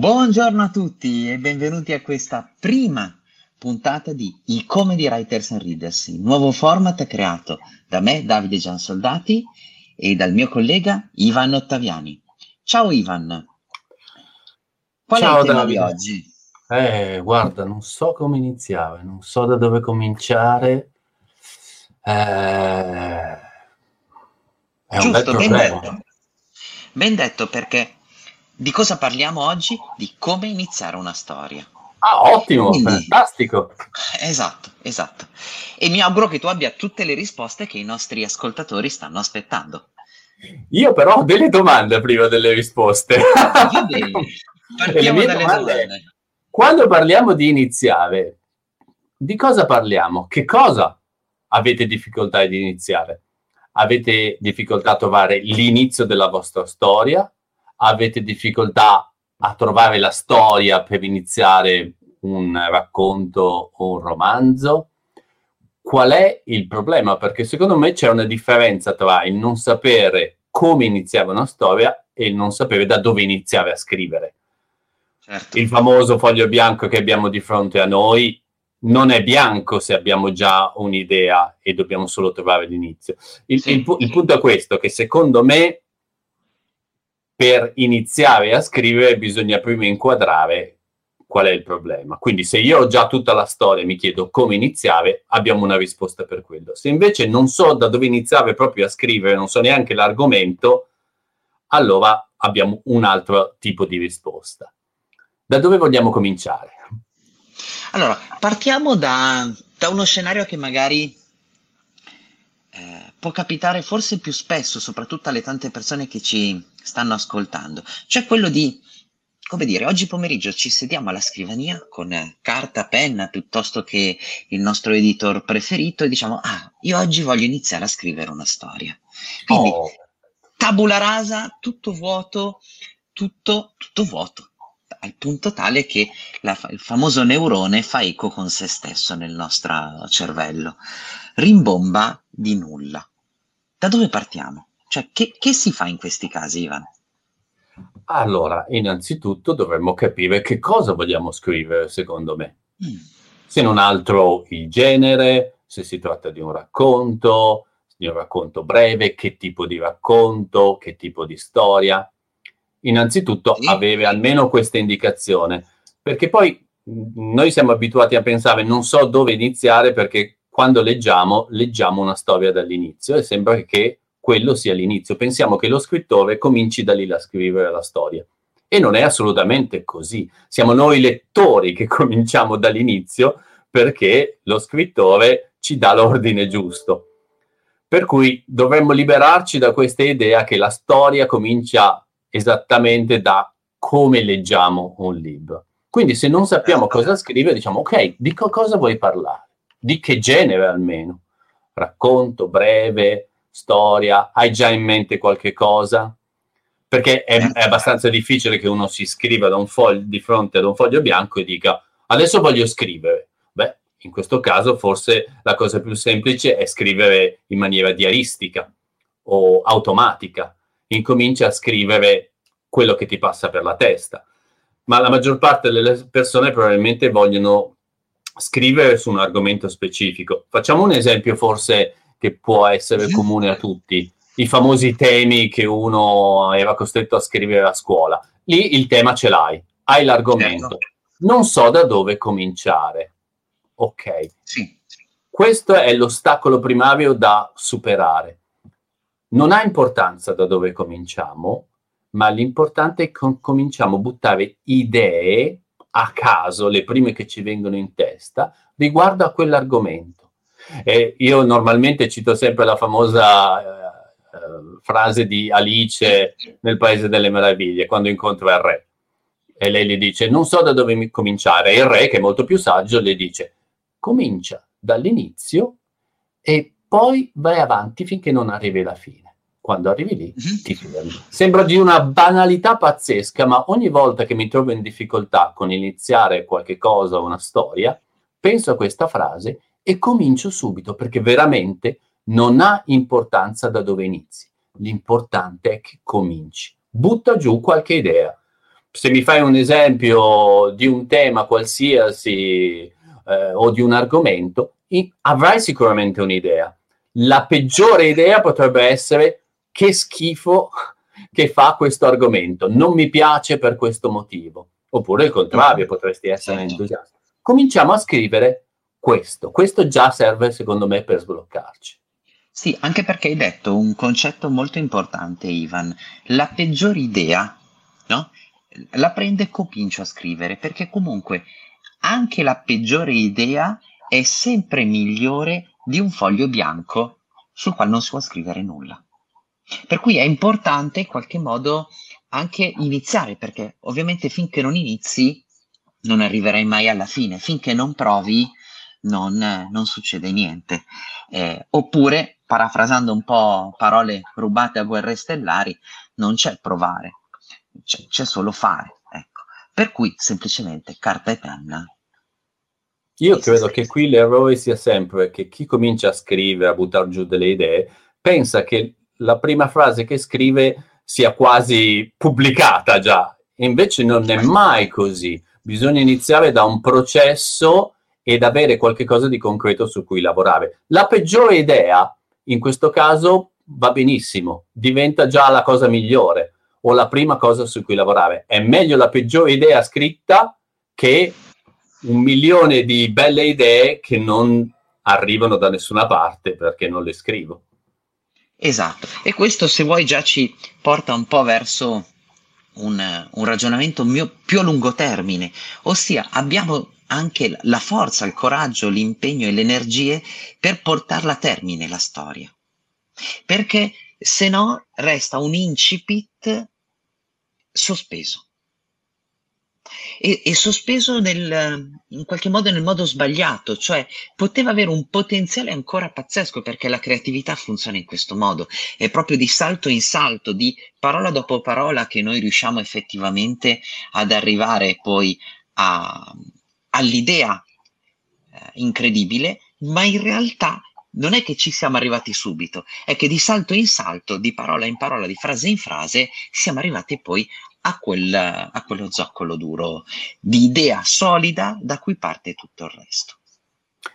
Buongiorno a tutti e benvenuti a questa prima puntata di I Comedy Writers and Readers, il nuovo format creato da me, Davide Giansoldati, e dal mio collega Ivan Ottaviani. Ciao Ivan. Qual Ciao è il tema Davide. Di oggi? Guarda, non so come iniziare, non so da dove cominciare. È giusto, un bel problema. Ben detto perché di cosa parliamo oggi? Di come iniziare una storia. Ah, ottimo, quindi, fantastico. Esatto. E mi auguro che tu abbia tutte le risposte che i nostri ascoltatori stanno aspettando. Io però ho delle domande prima delle risposte. Partiamo dalle domande. Quando parliamo di iniziare, di cosa parliamo? Che cosa avete difficoltà di iniziare? Avete difficoltà a trovare l'inizio della vostra storia? Avete difficoltà a trovare la storia per iniziare un racconto o un romanzo? Qual è il problema? Perché secondo me c'è una differenza tra il non sapere come iniziare una storia e il non sapere da dove iniziare a scrivere. Certo. Il famoso foglio bianco che abbiamo di fronte a noi non è bianco se abbiamo già un'idea e dobbiamo solo trovare l'inizio. Il punto è questo, che secondo me per iniziare a scrivere bisogna prima inquadrare qual è il problema. Quindi se io ho già tutta la storia e mi chiedo come iniziare, abbiamo una risposta per quello. Se invece non so da dove iniziare proprio a scrivere, non so neanche l'argomento, allora abbiamo un altro tipo di risposta. Da dove vogliamo cominciare? Allora, partiamo da uno scenario che magari può capitare forse più spesso, soprattutto alle tante persone che ci stanno ascoltando, cioè quello di, come dire, oggi pomeriggio ci sediamo alla scrivania con carta, penna, piuttosto che il nostro editor preferito e diciamo, io oggi voglio iniziare a scrivere una storia. Quindi, tabula rasa, tutto vuoto, al punto tale che il famoso neurone fa eco con se stesso nel nostro cervello, rimbomba di nulla. Da dove partiamo? Cioè, che si fa in questi casi, Ivan? Allora, innanzitutto dovremmo capire che cosa vogliamo scrivere, secondo me. Se non altro il genere, se si tratta di un racconto breve, che tipo di racconto, che tipo di storia. Innanzitutto avere almeno questa indicazione, perché poi noi siamo abituati a pensare non so dove iniziare, perché quando leggiamo una storia dall'inizio e sembra che quello sia l'inizio. Pensiamo che lo scrittore cominci da lì a scrivere la storia. E non è assolutamente così. Siamo noi lettori che cominciamo dall'inizio perché lo scrittore ci dà l'ordine giusto. Per cui dovremmo liberarci da questa idea che la storia comincia esattamente da come leggiamo un libro. Quindi se non sappiamo cosa scrivere, diciamo, ok, di cosa vuoi parlare? Di che genere almeno? Racconto, breve, storia, hai già in mente qualche cosa? Perché è abbastanza difficile che uno si scriva di fronte ad un foglio bianco e dica adesso voglio scrivere. Beh, in questo caso forse la cosa più semplice è scrivere in maniera diaristica o automatica. Incomincia a scrivere quello che ti passa per la testa. Ma la maggior parte delle persone probabilmente vogliono scrivere su un argomento specifico. Facciamo un esempio forse che può essere comune a tutti, i famosi temi che uno era costretto a scrivere a scuola. Lì il tema ce l'hai, hai l'argomento. Non so da dove cominciare. Ok. Sì. Questo è l'ostacolo primario da superare. Non ha importanza da dove cominciamo, ma l'importante è che cominciamo a buttare idee a caso, le prime che ci vengono in testa, riguardo a quell'argomento. E io normalmente cito sempre la famosa frase di Alice nel paese delle meraviglie, quando incontra il re. E lei gli dice, non so da dove cominciare. E il re, che è molto più saggio, le dice, comincia dall'inizio e poi vai avanti finché non arrivi alla fine. Quando arrivi lì, ti fermi. Sembra di una banalità pazzesca, ma ogni volta che mi trovo in difficoltà con iniziare qualche cosa o una storia, penso a questa frase e comincio subito, perché veramente non ha importanza da dove inizi. L'importante è che cominci. Butta giù qualche idea. se mi fai un esempio di un tema qualsiasi o di un argomento, avrai sicuramente un'idea. La peggiore idea potrebbe essere: che schifo che fa questo argomento, non mi piace per questo motivo. Oppure il contrario, potresti essere entusiasta. Cominciamo a scrivere questo. Questo già serve, secondo me, per sbloccarci. Sì, anche perché hai detto un concetto molto importante, Ivan. La peggiore idea, no? La prendo e comincio a scrivere, perché comunque anche la peggiore idea è sempre migliore di un foglio bianco sul quale non si può scrivere nulla. Per cui è importante in qualche modo anche iniziare, perché ovviamente finché non inizi non arriverai mai alla fine, finché non provi non succede niente. Oppure, parafrasando un po' parole rubate a Guerre Stellari, non c'è provare, c'è solo fare. Ecco. Per cui semplicemente carta e penna. Io credo che qui l'errore sia sempre che chi comincia a scrivere, a buttare giù delle idee, pensa che la prima frase che scrive sia quasi pubblicata già. Invece non è mai così. Bisogna iniziare da un processo ed avere qualche cosa di concreto su cui lavorare. La peggiore idea, in questo caso, va benissimo. Diventa già la cosa migliore o la prima cosa su cui lavorare. È meglio la peggiore idea scritta che un milione di belle idee che non arrivano da nessuna parte perché non le scrivo. Esatto, e questo, se vuoi, già ci porta un po' verso un ragionamento più a lungo termine, ossia abbiamo anche la forza, il coraggio, l'impegno e le energie per portarla a termine la storia, perché se no resta un incipit sospeso. E sospeso in qualche modo nel modo sbagliato, cioè poteva avere un potenziale ancora pazzesco, perché la creatività funziona in questo modo, è proprio di salto in salto, di parola dopo parola, che noi riusciamo effettivamente ad arrivare poi all'idea incredibile, ma in realtà non è che ci siamo arrivati subito, è che di salto in salto, di parola in parola, di frase in frase, siamo arrivati poi a quello zoccolo duro di idea solida da cui parte tutto il resto.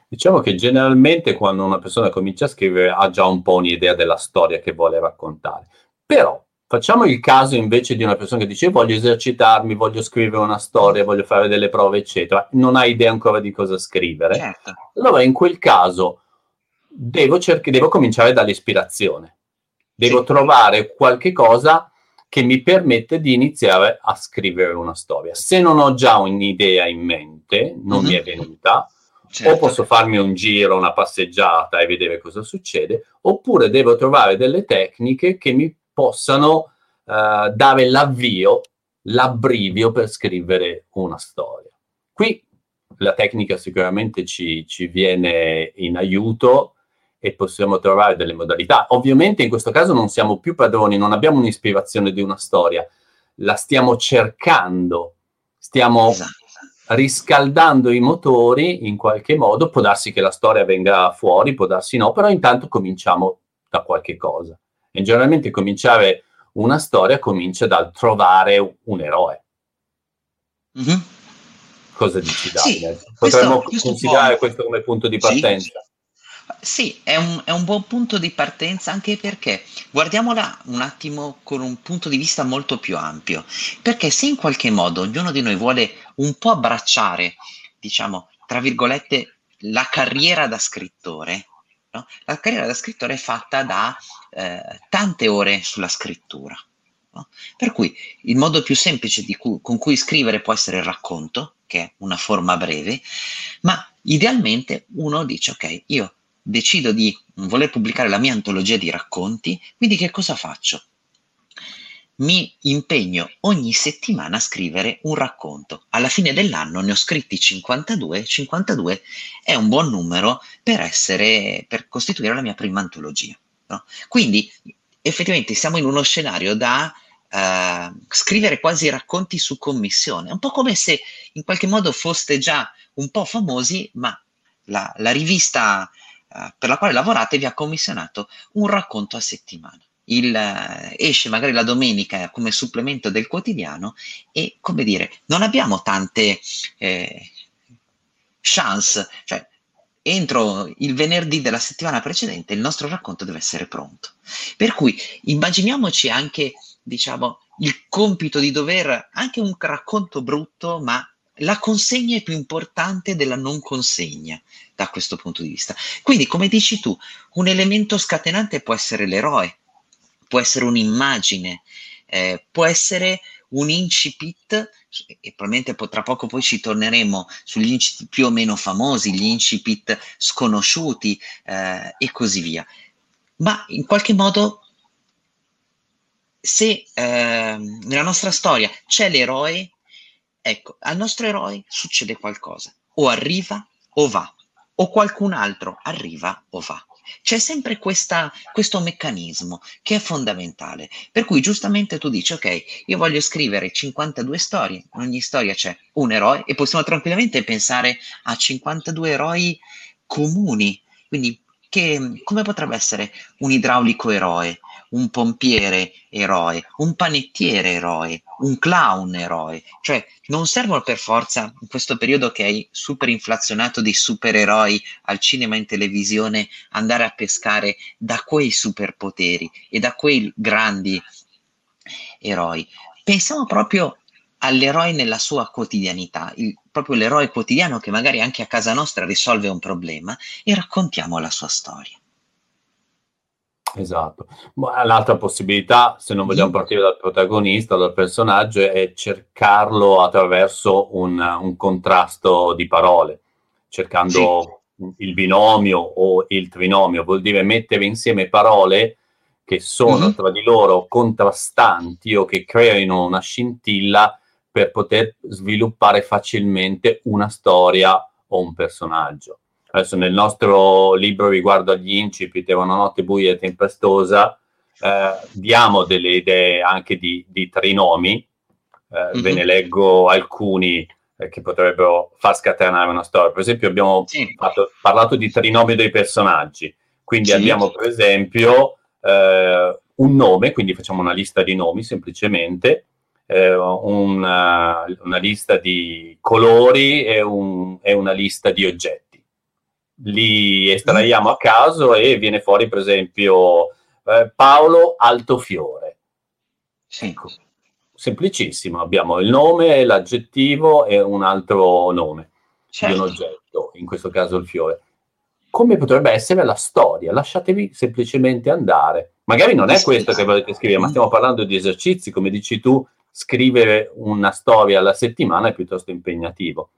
Diciamo che generalmente quando una persona comincia a scrivere ha già un po' un'idea della storia che vuole raccontare. Però facciamo il caso invece di una persona che dice: voglio esercitarmi, voglio scrivere una storia, voglio fare delle prove, eccetera. Non ha idea ancora di cosa scrivere. Certo. Allora in quel caso devo cominciare dall'ispirazione. Devo trovare qualche cosa che mi permette di iniziare a scrivere una storia. Se non ho già un'idea in mente, non mi è venuta, o posso farmi un giro, una passeggiata e vedere cosa succede, oppure devo trovare delle tecniche che mi possano dare l'avvio, l'abbrivio per scrivere una storia. Qui la tecnica sicuramente ci viene in aiuto, e possiamo trovare delle modalità. Ovviamente in questo caso non siamo più padroni, non abbiamo un'ispirazione di una storia, la stiamo cercando, stiamo riscaldando i motori in qualche modo, può darsi che la storia venga fuori, può darsi no, però intanto cominciamo da qualche cosa. E generalmente cominciare una storia comincia dal trovare un eroe. Cosa dici, Davide? Sì, potremmo considerare questo come punto di partenza? Sì, è un buon punto di partenza, anche perché guardiamola un attimo con un punto di vista molto più ampio, perché se in qualche modo ognuno di noi vuole un po' abbracciare, diciamo, tra virgolette, la carriera da scrittore, no? La carriera da scrittore è fatta da tante ore sulla scrittura, no? Per cui il modo più semplice con cui scrivere può essere il racconto, che è una forma breve, ma idealmente uno dice: ok, io decido di voler pubblicare la mia antologia di racconti, quindi che cosa faccio? Mi impegno ogni settimana a scrivere un racconto. Alla fine dell'anno ne ho scritti 52, 52 è un buon numero per costituire la mia prima antologia, no? Quindi effettivamente siamo in uno scenario da scrivere quasi racconti su commissione, un po' come se in qualche modo foste già un po' famosi, ma la rivista per la quale lavorate vi ha commissionato un racconto a settimana. esce magari la domenica come supplemento del quotidiano e, come dire, non abbiamo tante chance, cioè entro il venerdì della settimana precedente il nostro racconto deve essere pronto. Per cui immaginiamoci anche, diciamo, il compito di dover, anche un racconto brutto, ma la consegna è più importante della non consegna da questo punto di vista. Quindi, come dici tu, un elemento scatenante può essere l'eroe, può essere un'immagine, può essere un incipit, e probabilmente tra poco poi ci torneremo sugli incipit più o meno famosi, gli incipit sconosciuti e così via. Ma in qualche modo, se nella nostra storia c'è l'eroe, ecco, al nostro eroe succede qualcosa, o arriva o va, o qualcun altro arriva o va. C'è sempre questo meccanismo che è fondamentale, per cui giustamente tu dici, ok, io voglio scrivere 52 storie, in ogni storia c'è un eroe e possiamo tranquillamente pensare a 52 eroi comuni, quindi come potrebbe essere un idraulico eroe, un pompiere eroe, un panettiere eroe, un clown eroe, cioè non servono per forza, in questo periodo che è super inflazionato di supereroi al cinema e in televisione, andare a pescare da quei superpoteri e da quei grandi eroi. Pensiamo proprio all'eroe nella sua quotidianità, proprio l'eroe quotidiano che magari anche a casa nostra risolve un problema, e raccontiamo la sua storia. Esatto. L'altra possibilità, se non vogliamo partire dal protagonista, dal personaggio, è cercarlo attraverso un contrasto di parole, cercando il binomio o il trinomio, vuol dire mettere insieme parole che sono tra di loro contrastanti o che creino una scintilla per poter sviluppare facilmente una storia o un personaggio. Adesso nel nostro libro riguardo agli incipit, una notte buia e tempestosa, diamo delle idee anche di trinomi, ve ne leggo alcuni che potrebbero far scatenare una storia. Per esempio abbiamo parlato di trinomio dei personaggi, quindi abbiamo per esempio un nome, quindi facciamo una lista di nomi semplicemente, una lista di colori e una lista di oggetti. Li estraiamo a caso e viene fuori per esempio Paolo Altofiore. Ecco, semplicissimo, abbiamo il nome, l'aggettivo e un altro nome di un oggetto, in questo caso il fiore. Come potrebbe essere la storia? Lasciatevi semplicemente andare, magari non è questo che volete scrivere, ma stiamo parlando di esercizi, come dici tu. Scrivere una storia alla settimana è piuttosto impegnativo,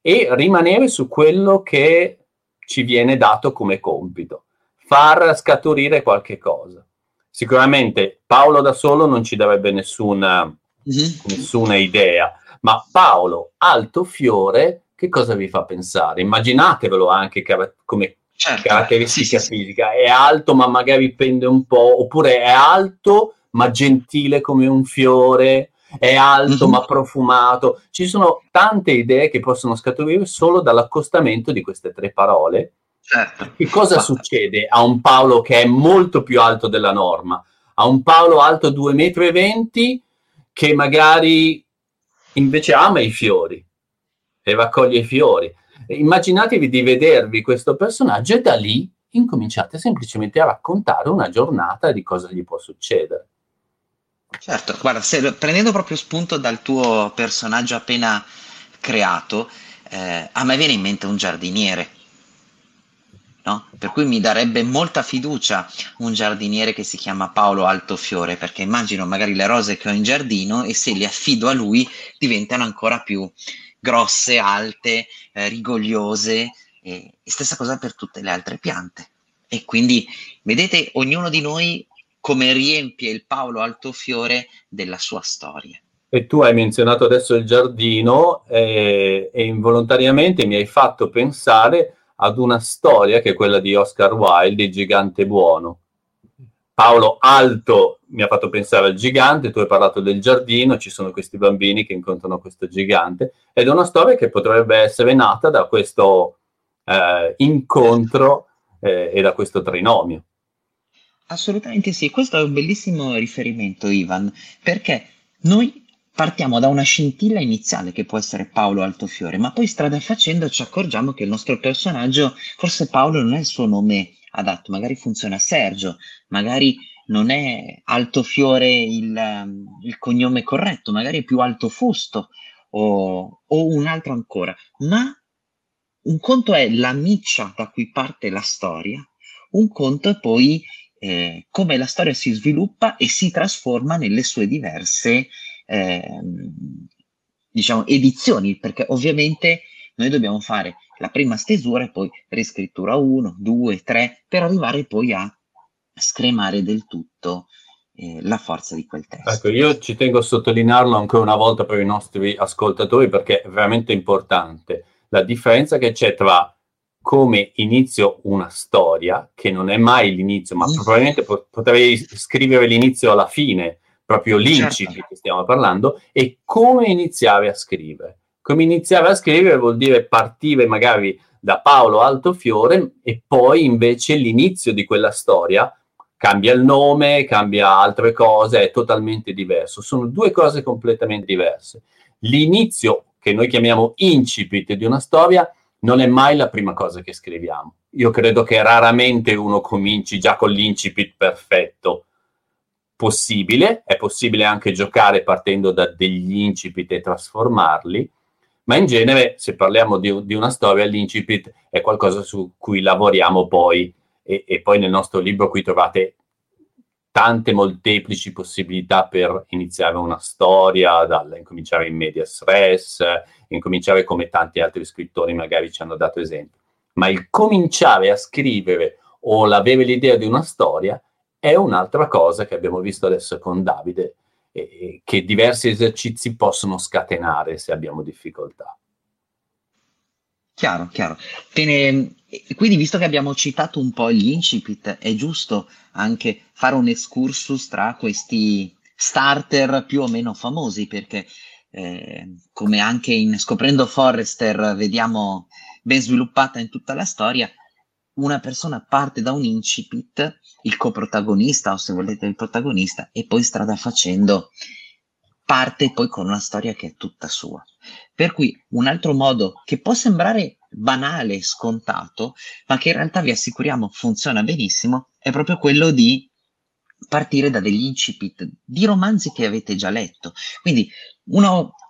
e rimanere su quello che ci viene dato come compito, far scaturire qualche cosa. Sicuramente Paolo da solo non ci darebbe nessuna idea, ma Paolo Altofiore che cosa vi fa pensare? Immaginatevelo anche come caratteristica fisica, è alto ma magari pende un po', oppure è alto ma gentile come un fiore, è alto ma profumato. Ci sono tante idee che possono scaturire solo dall'accostamento di queste tre parole. Che cosa succede a un Paolo che è molto più alto della norma, a un Paolo alto 2,20 m che magari invece ama i fiori e raccoglie i fiori? Immaginatevi di vedervi questo personaggio e da lì incominciate semplicemente a raccontare una giornata di cosa gli può succedere. Certo, guarda, prendendo proprio spunto dal tuo personaggio appena creato, a me viene in mente un giardiniere, no? Per cui mi darebbe molta fiducia un giardiniere che si chiama Paolo Altofiore, perché immagino magari le rose che ho in giardino e se le affido a lui diventano ancora più grosse, alte, rigogliose, e stessa cosa per tutte le altre piante. E quindi vedete ognuno di noi come riempie il Paolo Altofiore della sua storia. E tu hai menzionato adesso il giardino e involontariamente mi hai fatto pensare ad una storia che è quella di Oscar Wilde, Il gigante buono. Paolo Alto mi ha fatto pensare al gigante, tu hai parlato del giardino, ci sono questi bambini che incontrano questo gigante, ed è una storia che potrebbe essere nata da questo incontro e da questo trinomio. Assolutamente sì, questo è un bellissimo riferimento, Ivan, perché noi partiamo da una scintilla iniziale che può essere Paolo Altofiore, ma poi strada facendo ci accorgiamo che il nostro personaggio, forse Paolo non è il suo nome adatto, magari funziona Sergio, magari non è Altofiore il cognome corretto, magari è più Altofusto o un altro ancora, ma un conto è la miccia da cui parte la storia, un conto è poi come la storia si sviluppa e si trasforma nelle sue diverse diciamo edizioni, perché ovviamente noi dobbiamo fare la prima stesura e poi riscrittura 1, 2, 3 per arrivare poi a scremare del tutto la forza di quel testo. Ecco, io ci tengo a sottolinearlo ancora una volta per i nostri ascoltatori perché è veramente importante la differenza che c'è tra come inizio una storia, che non è mai l'inizio, ma probabilmente potrei scrivere l'inizio alla fine, proprio l'incipit di cui stiamo parlando, e come iniziare a scrivere. Come iniziare a scrivere vuol dire partire magari da Paolo Altofiore e poi invece l'inizio di quella storia cambia il nome, cambia altre cose, è totalmente diverso. Sono due cose completamente diverse. L'inizio, che noi chiamiamo incipit di una storia, non è mai la prima cosa che scriviamo. Io credo che raramente uno cominci già con l'incipit perfetto. Possibile, è possibile anche giocare partendo da degli incipit e trasformarli, ma in genere, se parliamo di una storia, l'incipit è qualcosa su cui lavoriamo poi, e poi nel nostro libro qui trovate tante molteplici possibilità per iniziare una storia, incominciare in medias res, incominciare come tanti altri scrittori magari ci hanno dato esempio. Ma il cominciare a scrivere o l'avere l'idea di una storia è un'altra cosa che abbiamo visto adesso con Davide, che diversi esercizi possono scatenare se abbiamo difficoltà. Chiaro, chiaro. Bene, quindi visto che abbiamo citato un po' gli incipit, è giusto anche fare un excursus tra questi starter più o meno famosi, perché come anche in Scoprendo Forrester vediamo ben sviluppata in tutta la storia, una persona parte da un incipit, il coprotagonista o se volete il protagonista, e poi strada facendo parte poi con una storia che è tutta sua. Per cui un altro modo che può sembrare banale e scontato, ma che in realtà vi assicuriamo funziona benissimo, è proprio quello di partire da degli incipit di romanzi che avete già letto. Quindi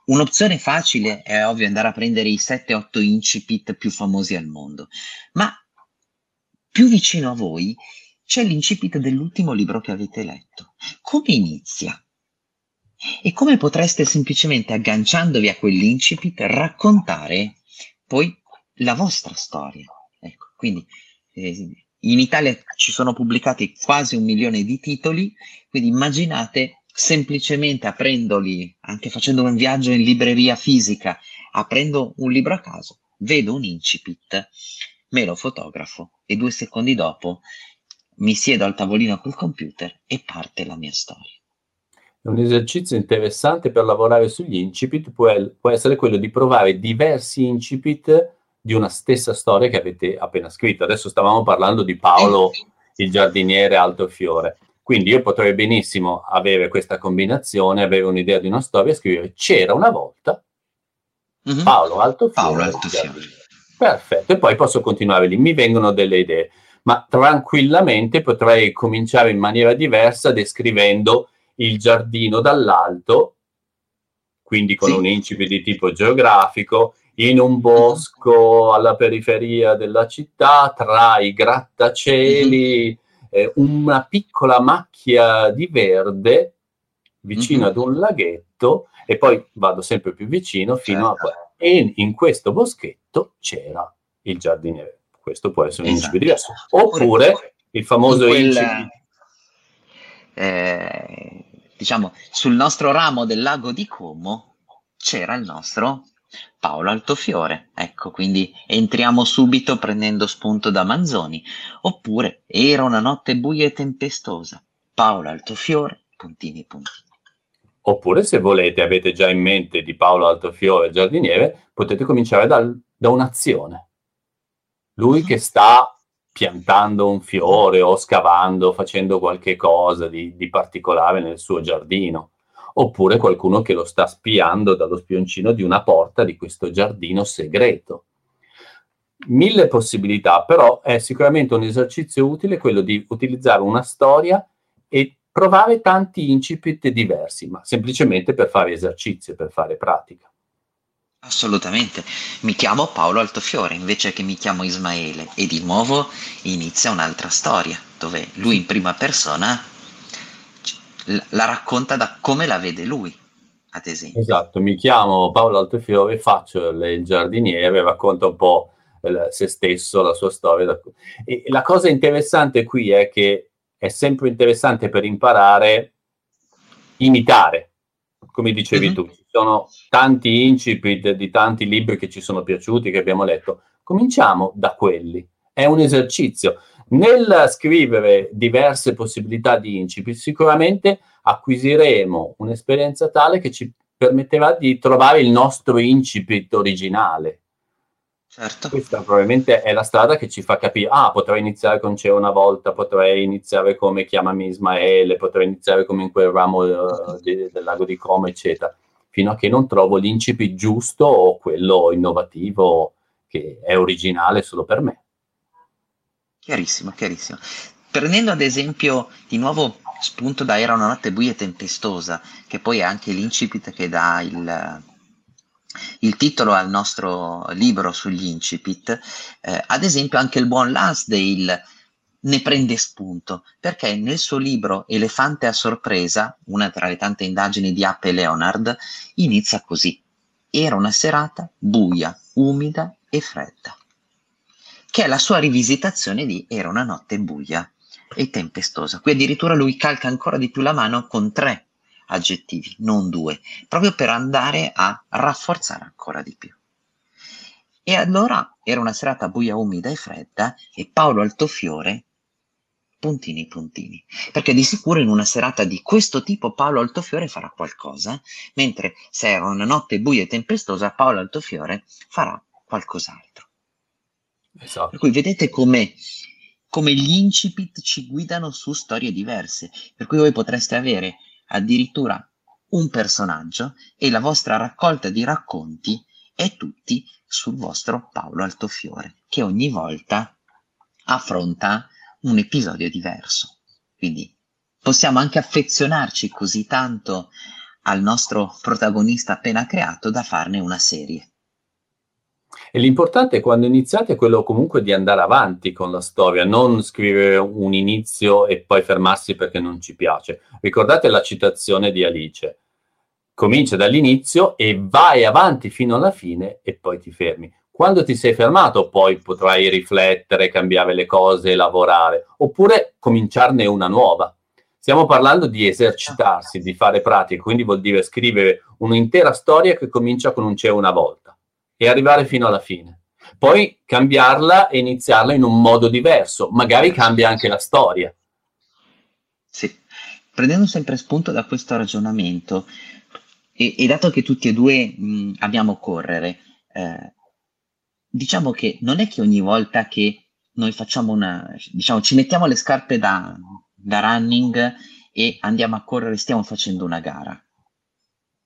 un'opzione facile è ovvio andare a prendere i 7-8 incipit più famosi al mondo, ma più vicino a voi c'è l'incipit dell'ultimo libro che avete letto. Come inizia? E come potreste semplicemente, agganciandovi a quell'incipit, raccontare poi la vostra storia? Ecco, quindi in Italia ci sono pubblicati quasi 1 milione di titoli, quindi immaginate semplicemente aprendoli, anche facendo un viaggio in libreria fisica, aprendo un libro a caso, vedo un incipit, me lo fotografo e 2 secondi dopo mi siedo al tavolino col computer e parte la mia storia. Un esercizio interessante per lavorare sugli incipit può essere quello di provare diversi incipit di una stessa storia che avete appena scritto. Adesso stavamo parlando di Paolo, il giardiniere Altofiore. Quindi io potrei benissimo avere questa combinazione, avere un'idea di una storia e scrivere c'era una volta Paolo Altofiore. Perfetto, e poi posso continuare lì. Mi vengono delle idee, ma tranquillamente potrei cominciare in maniera diversa descrivendo il giardino dall'alto, quindi con un incipit di tipo geografico, in un bosco alla periferia della città, tra i grattacieli, una piccola macchia di verde vicino ad un laghetto, e poi vado sempre più vicino fino a... E in questo boschetto c'era il giardiniere. Questo può essere un incipit diverso. Oppure il famoso incipit... diciamo sul nostro ramo del lago di Como c'era il nostro Paolo Altofiore, ecco, quindi entriamo subito prendendo spunto da Manzoni. Oppure era una notte buia e tempestosa, Paolo Altofiore ... Oppure, se volete, avete già in mente di Paolo Altofiore il giardiniere, potete cominciare da un'azione, lui che sta piantando un fiore o scavando, facendo qualche cosa di particolare nel suo giardino, oppure qualcuno che lo sta spiando dallo spioncino di una porta di questo giardino segreto. Mille possibilità, però è sicuramente un esercizio utile quello di utilizzare una storia e provare tanti incipit diversi, ma semplicemente per fare esercizio, per fare pratica. Assolutamente. Mi chiamo Paolo Altofiore invece che mi chiamo Ismaele, e di nuovo inizia un'altra storia dove lui in prima persona la racconta da come la vede lui, ad esempio. Esatto, mi chiamo Paolo Altofiore, faccio il giardiniere, racconta un po' se stesso, la sua storia. E la cosa interessante qui è che è sempre interessante per imparare imitare, come dicevi tu. Ci sono tanti incipit di tanti libri che ci sono piaciuti, che abbiamo letto. Cominciamo da quelli. È un esercizio. Nel scrivere diverse possibilità di incipit, sicuramente acquisiremo un'esperienza tale che ci permetterà di trovare il nostro incipit originale. Certo. Questa probabilmente è la strada che ci fa capire, potrei iniziare con C'era una volta, potrei iniziare come Chiamami Ismaele, potrei iniziare come in quel ramo del lago di Como, eccetera, fino a che non trovo l'incipit giusto o quello innovativo che è originale solo per me. Chiarissimo, chiarissimo. Prendendo ad esempio di nuovo spunto da Era una notte buia e tempestosa, che poi è anche l'incipit che dà il titolo al nostro libro sugli incipit, ad esempio anche il buon Lansdale ne prende spunto, perché nel suo libro Elefante a sorpresa, una tra le tante indagini di Ape Leonard, inizia così: era una serata buia, umida e fredda, che è la sua rivisitazione di Era una notte buia e tempestosa. Qui addirittura lui calca ancora di più la mano con 3 aggettivi, non 2, proprio per andare a rafforzare ancora di più. E allora era una serata buia, umida e fredda, e Paolo Altofiore, puntini puntini, perché di sicuro in una serata di questo tipo Paolo Altofiore farà qualcosa, mentre se era una notte buia e tempestosa Paolo Altofiore farà qualcos'altro. Esatto. Per cui vedete come gli incipit ci guidano su storie diverse, per cui voi potreste avere addirittura un personaggio e la vostra raccolta di racconti è tutti sul vostro Paolo Altofiore, che ogni volta affronta un episodio diverso. Quindi possiamo anche affezionarci così tanto al nostro protagonista appena creato da farne una serie. E l'importante quando iniziate è quello comunque di andare avanti con la storia, non scrivere un inizio e poi fermarsi perché non ci piace. Ricordate la citazione di Alice: comincia dall'inizio e vai avanti fino alla fine e poi ti fermi. Quando ti sei fermato poi potrai riflettere, cambiare le cose, lavorare, oppure cominciarne una nuova. Stiamo parlando di esercitarsi, di fare pratica, quindi vuol dire scrivere un'intera storia che comincia con un C'era una volta e arrivare fino alla fine. Poi cambiarla e iniziarla in un modo diverso, magari cambia anche la storia. Sì, prendendo sempre spunto da questo ragionamento, e dato che tutti e due abbiamo correre, diciamo che non è che ogni volta che noi facciamo ci mettiamo le scarpe da running e andiamo a correre, stiamo facendo una gara.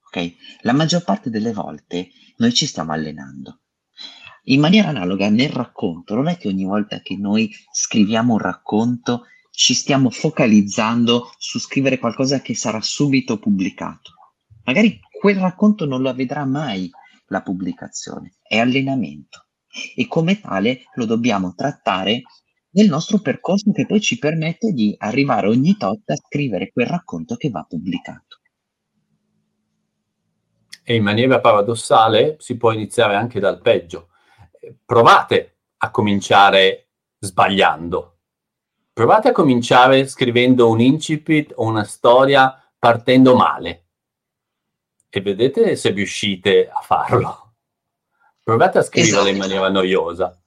Okay. La maggior parte delle volte noi ci stiamo allenando. In maniera analoga nel racconto, non è che ogni volta che noi scriviamo un racconto ci stiamo focalizzando su scrivere qualcosa che sarà subito pubblicato. Magari quel racconto non lo vedrà mai la pubblicazione, è allenamento e come tale lo dobbiamo trattare nel nostro percorso che poi ci permette di arrivare ogni tot a scrivere quel racconto che va pubblicato. E in maniera paradossale si può iniziare anche dal peggio. Provate a cominciare sbagliando. Provate a cominciare scrivendo un incipit o una storia partendo male e vedete se riuscite a farlo. Provate a scriverla in maniera noiosa.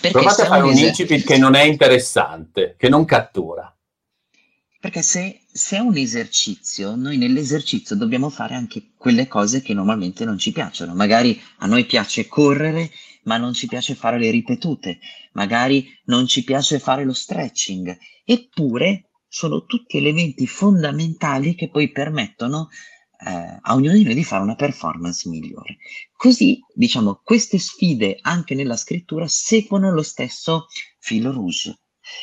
Perché provate a fare un incipit che non è interessante, che non cattura. Perché se è un esercizio, noi nell'esercizio dobbiamo fare anche quelle cose che normalmente non ci piacciono. Magari a noi piace correre, ma non ci piace fare le ripetute, magari non ci piace fare lo stretching, eppure sono tutti elementi fondamentali che poi permettono a ognuno di noi di fare una performance migliore. Così, diciamo, queste sfide anche nella scrittura seguono lo stesso filo rouge,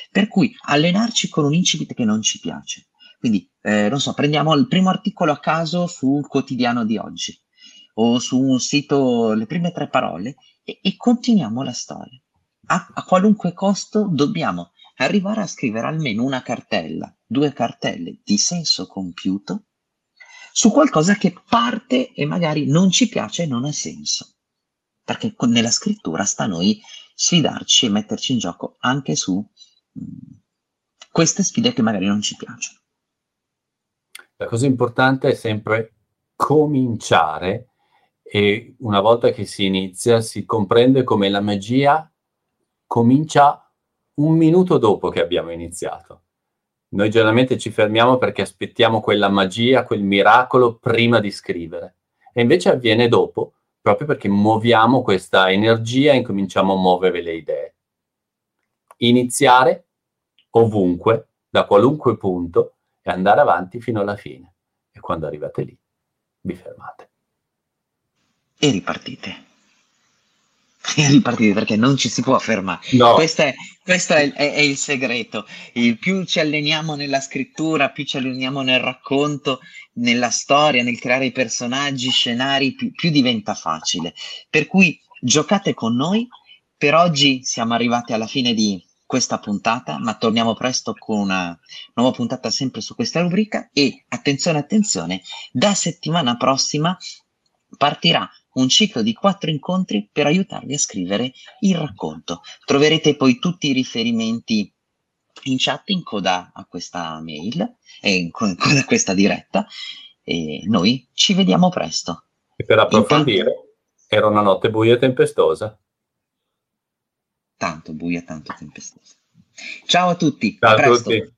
per cui allenarci con un incipit che non ci piace. Quindi, non so, prendiamo il primo articolo a caso sul quotidiano di oggi o su un sito, le prime 3 parole, e continuiamo la storia. A qualunque costo dobbiamo arrivare a scrivere almeno una cartella, 2 cartelle di senso compiuto su qualcosa che parte e magari non ci piace e non ha senso. Perché nella scrittura sta a noi sfidarci e metterci in gioco anche su queste sfide che magari non ci piacciono. La cosa importante è sempre cominciare, e una volta che si inizia si comprende come la magia comincia un minuto dopo che abbiamo iniziato. Noi generalmente ci fermiamo perché aspettiamo quella magia, quel miracolo prima di scrivere, e invece avviene dopo, proprio perché muoviamo questa energia e incominciamo a muovere le idee. Iniziare ovunque, da qualunque punto, e andare avanti fino alla fine. E quando arrivate lì, vi fermate. E ripartite. E ripartite, perché non ci si può fermare. No. Questo è il segreto. Più ci alleniamo nella scrittura, più ci alleniamo nel racconto, nella storia, nel creare i personaggi, scenari, più diventa facile. Per cui giocate con noi. Per oggi siamo arrivati alla fine di questa puntata, ma torniamo presto con una nuova puntata sempre su questa rubrica, e attenzione, attenzione, da settimana prossima partirà un ciclo di 4 incontri per aiutarvi a scrivere il racconto. Troverete poi tutti i riferimenti in chat in coda a questa mail e in coda a questa diretta, e noi ci vediamo presto. E per approfondire, intanto, era una notte buia e tempestosa. Tanto buia, tanto tempestosa. Ciao a tutti, a presto.